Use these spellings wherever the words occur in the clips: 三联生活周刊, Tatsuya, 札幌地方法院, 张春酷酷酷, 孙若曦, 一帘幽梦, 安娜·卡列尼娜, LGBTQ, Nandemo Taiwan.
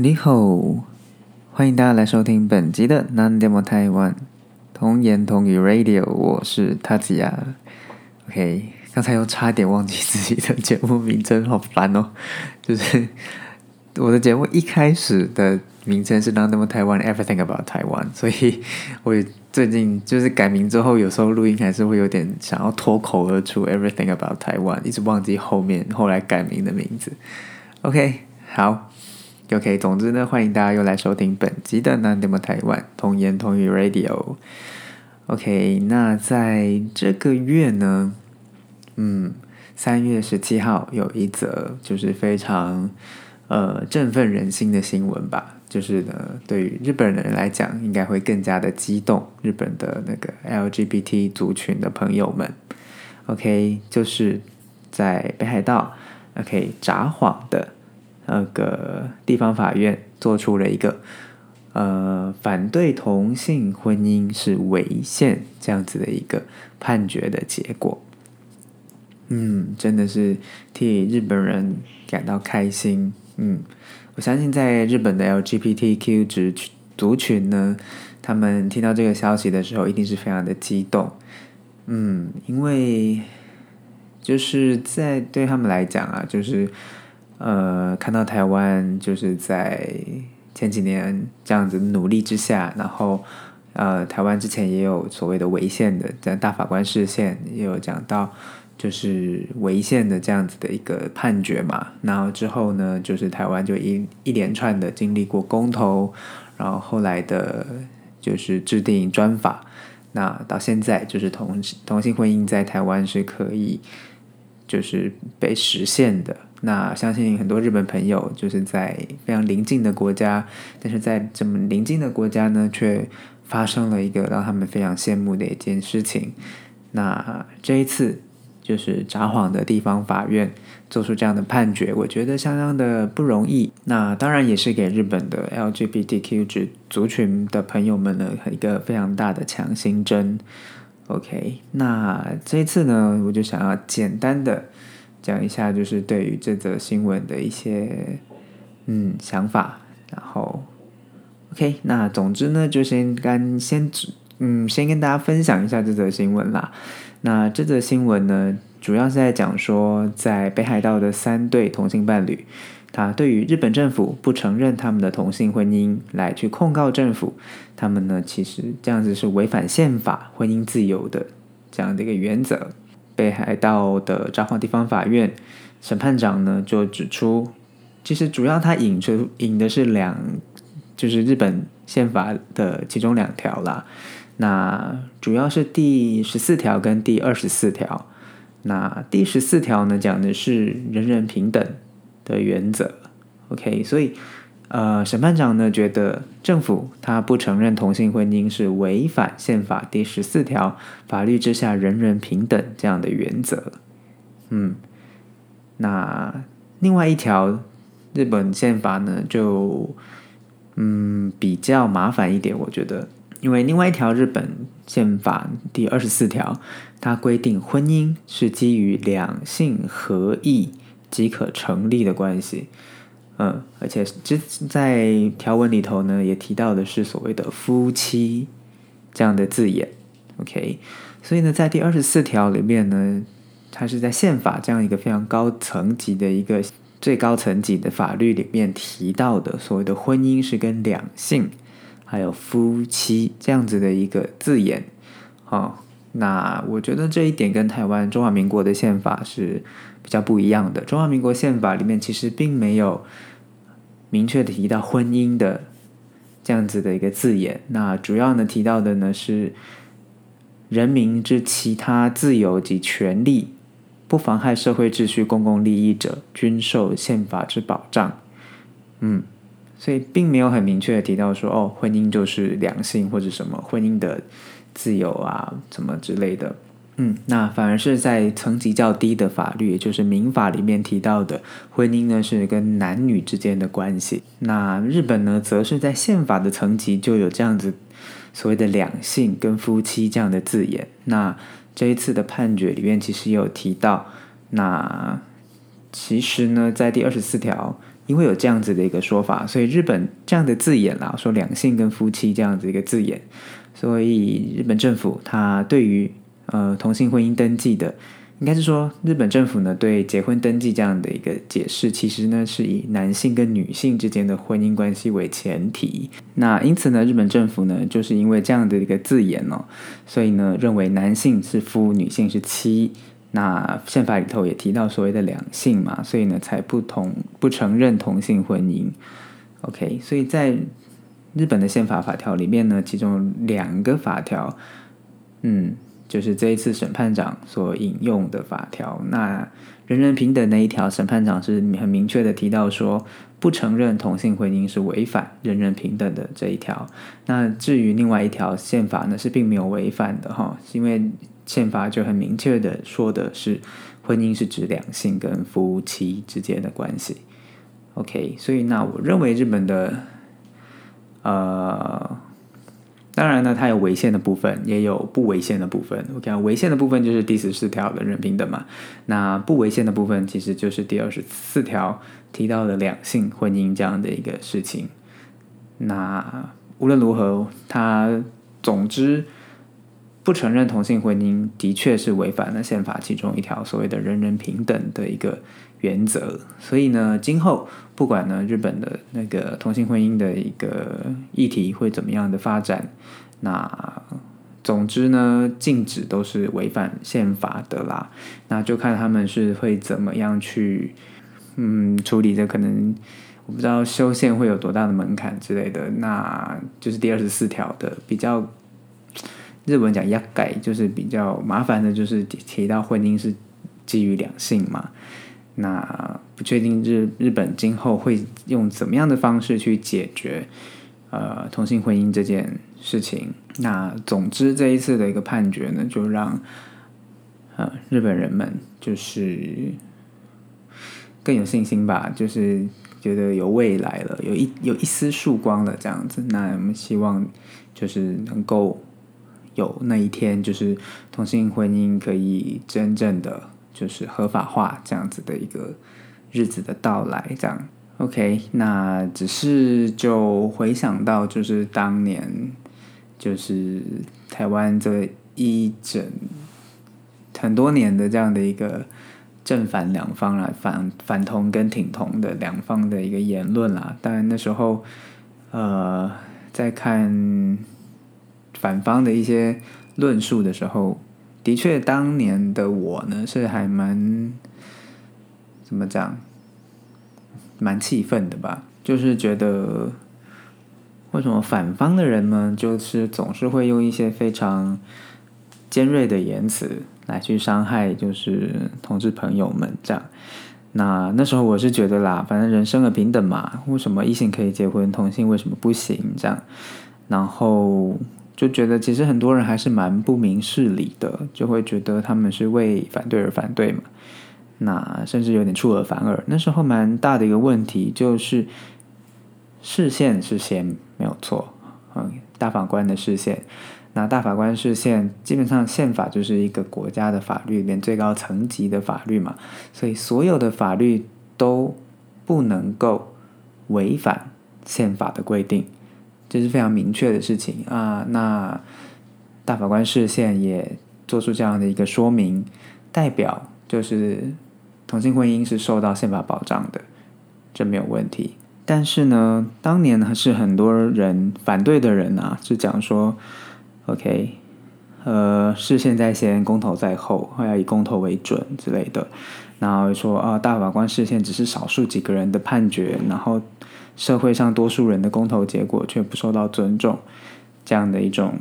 你好，欢迎大家来收听本集的 Nandemo Taiwan 童言童语 Radio， 我是 Tatsuya。 OK， 刚才又差点忘记自己的节目名称，好烦哦。就是我的节目一开始的名称是 Nandemo Taiwan Everything About Taiwan， 所以我最近就是改名之后，有时候录音还是会有点想要脱口而出 Everything About Taiwan， 一直忘记后来改名的名字。 OK， 好，OK， 总之呢，欢迎大家又来收听本集的 Nandemo Taiwan 童言童语 Radio。 OK， 那在这个月呢，3月17号有一则就是非常振奋人心的新闻吧，就是呢，对于日本人来讲应该会更加的激动日本的那个 LGBT 族群的朋友们。 OK， 就是在北海道 OK 札幌的那个地方法院做出了一个反对同性婚姻是违宪这样子的一个判决的结果。真的是替日本人感到开心。我相信在日本的 LGBTQ 族群呢，他们听到这个消息的时候一定是非常的激动。因为就是在对他们来讲啊，就是看到台湾就是在前几年这样子努力之下，然后台湾之前也有所谓的违宪的，在大法官释宪也有讲到就是违宪的这样子的一个判决嘛，然后之后呢，就是台湾就一连串的经历过公投，然后后来的就是制定专法，那到现在就是同性婚姻在台湾是可以就是被实现的。那相信很多日本朋友就是在非常邻近的国家，但是在这么邻近的国家呢，却发生了一个让他们非常羡慕的一件事情。那这一次就是札幌的地方法院做出这样的判决，我觉得相当的不容易。那当然也是给日本的 LGBTQ 族群的朋友们呢一个非常大的强心针。 OK， 那这一次呢，我就想要简单的讲一下就是对于这则新闻的一些想法，然后 OK， 那总之呢就先跟大家分享一下这则新闻啦。那这则新闻呢主要是在讲说，在北海道的3对同性伴侣，他对于日本政府不承认他们的同性婚姻来去控告政府，他们呢其实这样子是违反宪法婚姻自由的这样的一个原则。北海道的札幌地方法院审判长呢就指出，其实主要他引的是就是日本宪法的其中2条啦，那主要是第14条跟第24条。那第14条呢讲的是人人平等的原则。 OK， 所以审判长呢觉得政府他不承认同性婚姻是违反宪法第14条法律之下人人平等这样的原则。那另外一条日本宪法呢就比较麻烦一点，我觉得，因为另外一条日本宪法第24条，它规定婚姻是基于两性合意即可成立的关系。而且在条文里头呢也提到的是所谓的夫妻这样的字眼。 OK， 所以呢在第24条里面呢，它是在宪法这样一个非常高层级的一个最高层级的法律里面提到的所谓的婚姻是跟两性还有夫妻这样子的一个字眼。那我觉得这一点跟台湾中华民国的宪法是比较不一样的。中华民国宪法里面其实并没有明确的提到婚姻的这样子的一个字眼，那主要呢提到的呢是人民之其他自由及权利不妨害社会秩序公共利益者均受宪法之保障。所以并没有很明确的提到说婚姻就是两性或者什么婚姻的自由啊什么之类的。那反而是在层级较低的法律，也就是民法里面提到的婚姻呢是跟男女之间的关系。那日本呢则是在宪法的层级就有这样子所谓的两性跟夫妻这样的字眼。那这一次的判决里面其实也有提到，那其实呢在第24条因为有这样子的一个说法，所以日本这样的字眼啦，说两性跟夫妻这样子一个字眼，所以日本政府它对于同性婚姻登记的，应该是说日本政府呢对结婚登记这样的一个解释，其实呢是以男性跟女性之间的婚姻关系为前提。那因此呢，日本政府呢就是因为这样的一个字眼哦，所以呢认为男性是夫，女性是妻。那宪法里头也提到所谓的两性嘛，所以呢才不承认同性婚姻。OK， 所以在日本的宪法法条里面呢，其中两个法条，就是这一次审判长所引用的法条，那人人平等那一条，审判长是很明确的提到说，不承认同性婚姻是违反人人平等的这一条。那至于另外一条宪法呢，是并没有违反的哈，因为宪法就很明确的说的是，婚姻是指两性跟夫妻之间的关系。OK， 所以那我认为日本的当然呢，它有违宪的部分，也有不违宪的部分。OK， 违宪的部分就是第14条的人人平等嘛。那不违宪的部分其实就是第24条提到的两性婚姻这样的一个事情。那无论如何，它总之不承认同性婚姻的确是违反了宪法其中一条所谓的人人平等的一个原则。所以呢，今后不管呢日本的那个同性婚姻的一个议题会怎么样的发展，那总之呢禁止都是违反宪法的啦，那就看他们是会怎么样去处理这，可能我不知道修宪会有多大的门槛之类的。那就是第24条的比较，日文讲や改，就是比较麻烦的，就是提到婚姻是基于两性嘛。那不确定日本今后会用怎么样的方式去解决同性婚姻这件事情。那总之这一次的一个判决呢，就让日本人们就是更有信心吧，就是觉得有未来了，有一丝曙光了这样子。那我们希望就是能够有那一天，就是同性婚姻可以真正的就是合法化这样子的一个日子的到来这样。 OK， 那只是就回想到就是当年就是台湾这一整很多年的这样的一个正反两方啦，反同跟挺同的两方的一个言论啦。当然那时候在看反方的一些论述的时候，的确当年的我呢是还蛮怎么讲，蛮气愤的吧，就是觉得为什么反方的人呢就是总是会用一些非常尖锐的言辞来去伤害就是同志朋友们这样。那时候我是觉得啦，反正人生而平等嘛，为什么异性可以结婚，同性为什么不行这样，然后就觉得其实很多人还是蛮不明事理的，就会觉得他们是为反对而反对嘛，那甚至有点出尔反尔。那时候蛮大的一个问题就是释宪是先没有错，大法官的释宪，那大法官释宪基本上宪法就是一个国家的法律，连最高层级的法律嘛，所以所有的法律都不能够违反宪法的规定，这是非常明确的事情啊。那大法官释宪也做出这样的一个说明，代表就是同性婚姻是受到宪法保障的，这没有问题。但是呢，当年还是很多人反对的人啊，是讲说 OK， 释宪在先，公投在后，要以公投为准之类的，然后说啊，大法官释宪只是少数几个人的判决，然后社会上多数人的公投结果却不受到尊重，这样的一种，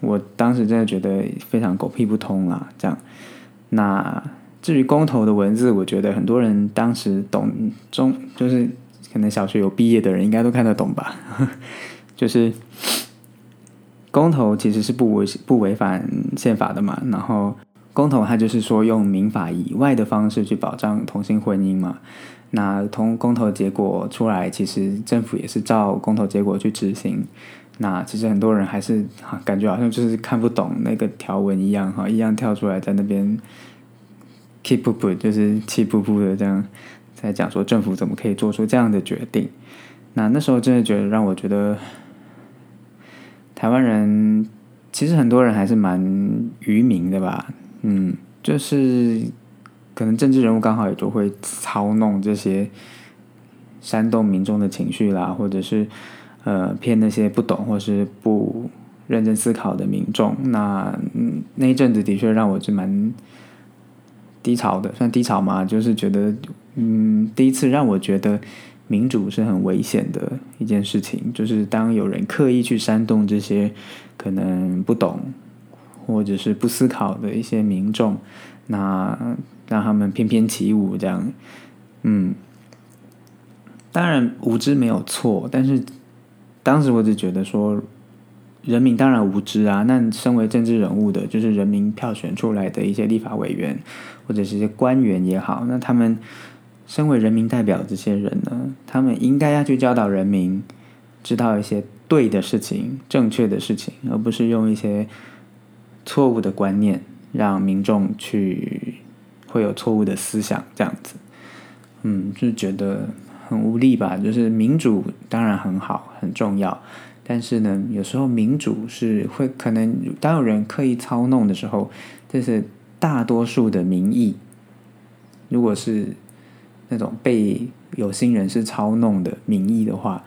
我当时真的觉得非常狗屁不通啦这样。那至于公投的文字，我觉得很多人当时懂中，就是可能小学有毕业的人应该都看得懂吧就是公投其实是不违反宪法的嘛，然后公投它就是说用民法以外的方式去保障同性婚姻嘛，那公投结果出来，其实政府也是照公投结果去执行。那其实很多人还是感觉好像就是看不懂那个条文一样，一样跳出来在那边气噗噗，就是气噗噗的这样在讲说政府怎么可以做出这样的决定。那时候真的觉得让我觉得台湾人其实很多人还是蛮愚民的吧，就是可能政治人物刚好也都会操弄这些煽动民众的情绪啦，或者是骗那些不懂或是不认真思考的民众。那一阵子的确让我是蛮低潮的，算低潮嘛，就是觉得第一次让我觉得民主是很危险的一件事情，就是当有人刻意去煽动这些可能不懂或者是不思考的一些民众，那让他们翩翩起舞这样。当然无知没有错，但是当时我只觉得说人民当然无知啊，那身为政治人物的，就是人民票选出来的一些立法委员或者是一些官员也好，那他们身为人民代表这些人呢，他们应该要去教导人民知道一些对的事情、正确的事情，而不是用一些错误的观念让民众去会有错误的思想这样子。就觉得很无力吧，就是民主当然很好很重要，但是呢有时候民主是会可能当有人刻意操弄的时候，这是大多数的民意，如果是那种被有心人士操弄的民意的话，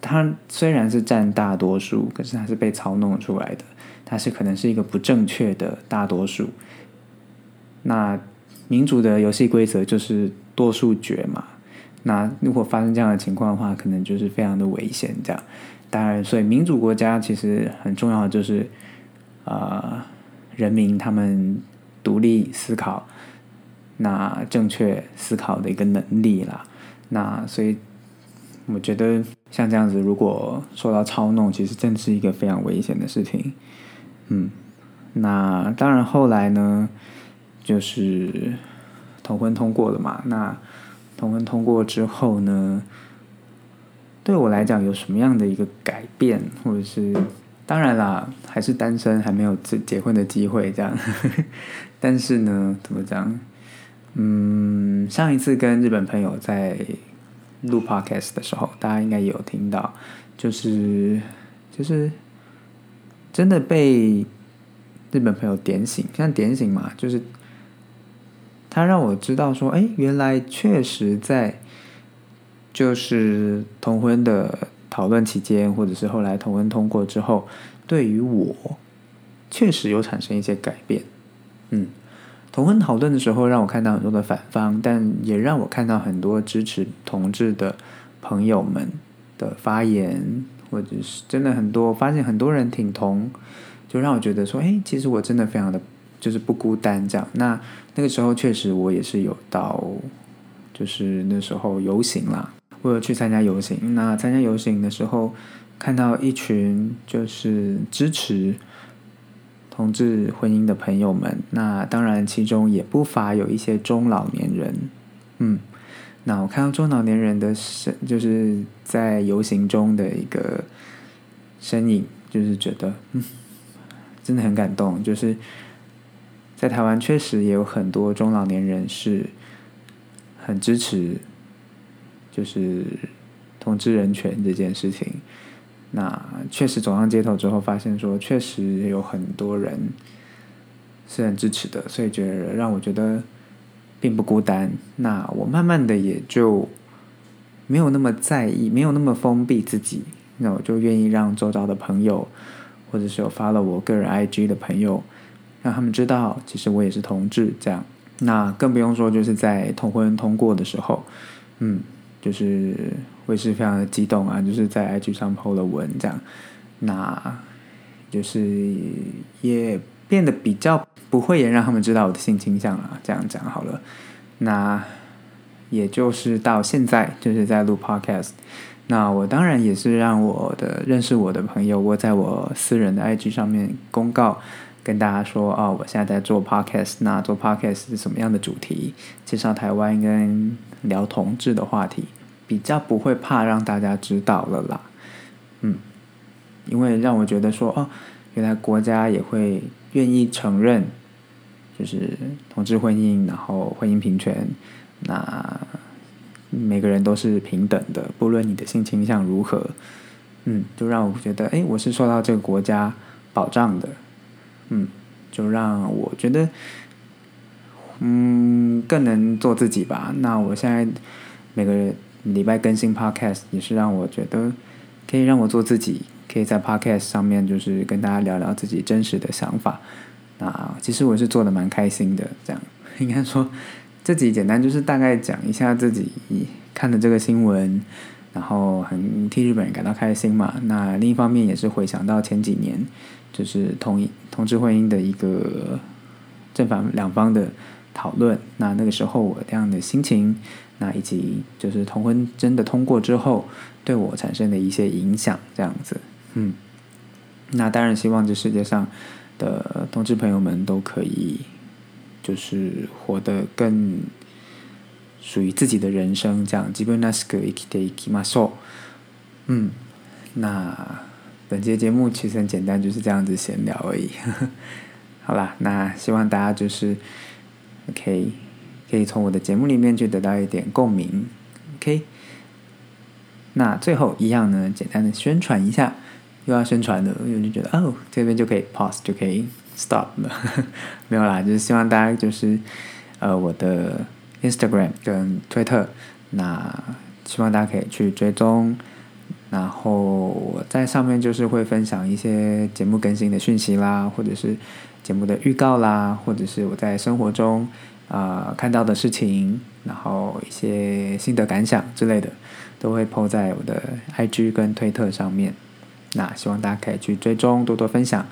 它虽然是占大多数，可是它是被操弄出来的，它是可能是一个不正确的大多数。那民主的游戏规则就是多数决嘛，那如果发生这样的情况的话，可能就是非常的危险这样。当然所以民主国家其实很重要的就是人民他们独立思考那正确思考的一个能力啦。那所以我觉得像这样子如果受到操弄，其实真是一个非常危险的事情。那当然后来呢就是同婚通过了嘛，那同婚通过之后呢，对我来讲有什么样的一个改变，或者是当然啦还是单身还没有结婚的机会这样但是呢怎么讲，上一次跟日本朋友在录 podcast 的时候，大家应该也有听到，就是真的被日本朋友点醒，像点醒嘛，就是他让我知道说，原来确实在就是同婚的讨论期间，或者是后来同婚通过之后，对于我确实有产生一些改变。同婚讨论的时候让我看到很多的反方，但也让我看到很多支持同志的朋友们的发言，或者是真的很多发现很多人挺同，就让我觉得说，其实我真的非常的就是不孤单这样。那个时候确实我也是有到，就是那时候游行啦，我有去参加游行。那参加游行的时候，看到一群就是支持同志婚姻的朋友们，那当然其中也不乏有一些中老年人。那我看到中老年人的就是在游行中的一个身影，就是觉得真的很感动，就是在台湾确实也有很多中老年人是很支持就是同志人权这件事情。那确实走上街头之后发现说确实有很多人是很支持的，所以觉得让我觉得并不孤单。那我慢慢的也就没有那么在意，没有那么封闭自己，那我就愿意让周遭的朋友或者是有 follow 我个人 IG 的朋友，让他们知道其实我也是同志这样。那更不用说就是在同婚通过的时候，就是我也是非常的激动啊，就是在 IG 上 po 了文这样。那就是也变得比较不会也让他们知道我的性倾向啦，这样讲好了。那也就是到现在就是在录 podcast， 那我当然也是让我的认识我的朋友，我在我私人的 IG 上面公告跟大家说，我现在在做 podcast， 那做 podcast 是什么样的主题，介绍台湾跟聊同志的话题，比较不会怕让大家知道了啦。因为让我觉得说，原来国家也会愿意承认就是同志婚姻，然后婚姻平权，那每个人都是平等的，不论你的性倾向如何，就让我觉得，我是受到这个国家保障的，就让我觉得，更能做自己吧。那我现在每个礼拜更新 podcast 也是让我觉得可以让我做自己，可以在 podcast 上面就是跟大家聊聊自己真实的想法。那其实我是做的蛮开心的，这样应该说这集简单就是大概讲一下自己看的这个新闻，然后很替日本人感到开心嘛。那另一方面也是回想到前几年就是同志婚姻的一个正反两方的讨论，那个时候我这样的心情，那以及就是同婚真的通过之后对我产生的一些影响，这样子。那当然希望这世界上的同志朋友们都可以就是活得更属于自己的人生，这样自分らしく生きていきましょう。那本期节目其实很简单，就是这样子闲聊而已。好啦，那希望大家就是可以从我的节目里面去得到一点共鸣。那最后一样呢，简单的宣传一下，又要宣传了，我就觉得这边就可以 pause 就可以 stop 了。没有啦，就是希望大家就是我的 Instagram 跟 Twitter， 那希望大家可以去追踪，然后我在上面就是会分享一些节目更新的讯息啦，或者是节目的预告啦，或者是我在生活中看到的事情，然后一些心得感想之类的都会 po 在我的 IG 跟推特上面。那希望大家可以去追踪，多多分享。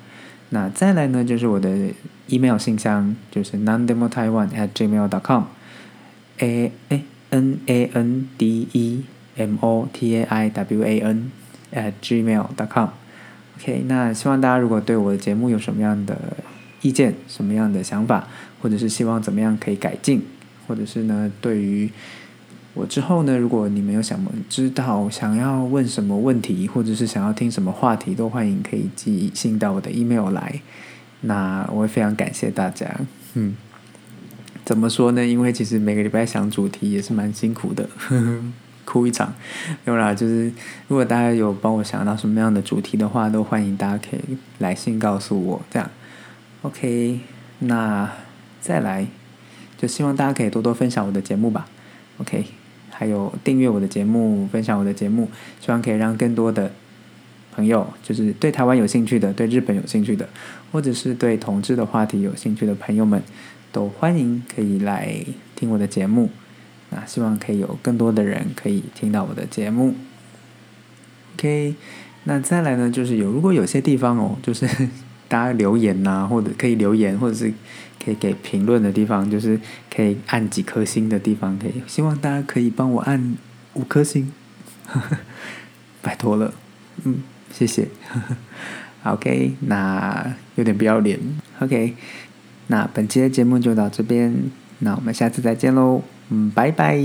那再来呢，就是我的 email 信箱，就是 Nandemo Taiwan @gmail.com NANDEMO TAIWAN @gmail.com。那希望大家如果对我的节目有什么样的意见，什么样的想法，或者是希望怎么样可以改进，或者是呢对于我之后呢，如果你们有想知道想要问什么问题，或者是想要听什么话题，都欢迎可以寄信到我的 email 来。那我会非常感谢大家。怎么说呢，因为其实每个礼拜想主题也是蛮辛苦的，哭一场。没有啦，就是如果大家有帮我想到什么样的主题的话，都欢迎大家可以来信告诉我，这样。那再来就希望大家可以多多分享我的节目吧。还有订阅我的节目，分享我的节目，希望可以让更多的朋友，就是对台湾有兴趣的，对日本有兴趣的，或者是对同志的话题有兴趣的朋友们，都欢迎可以来听我的节目。那希望可以有更多的人可以听到我的节目。那再来呢，就是如果有些地方就是大家留言啊，或者可以留言，或者是可以给评论的地方，就是可以按几颗星的地方，可以希望大家可以帮我按5颗星，拜托了，谢谢。那有点不要脸。那本期的节目就到这边，那我们下次再见喽，拜拜。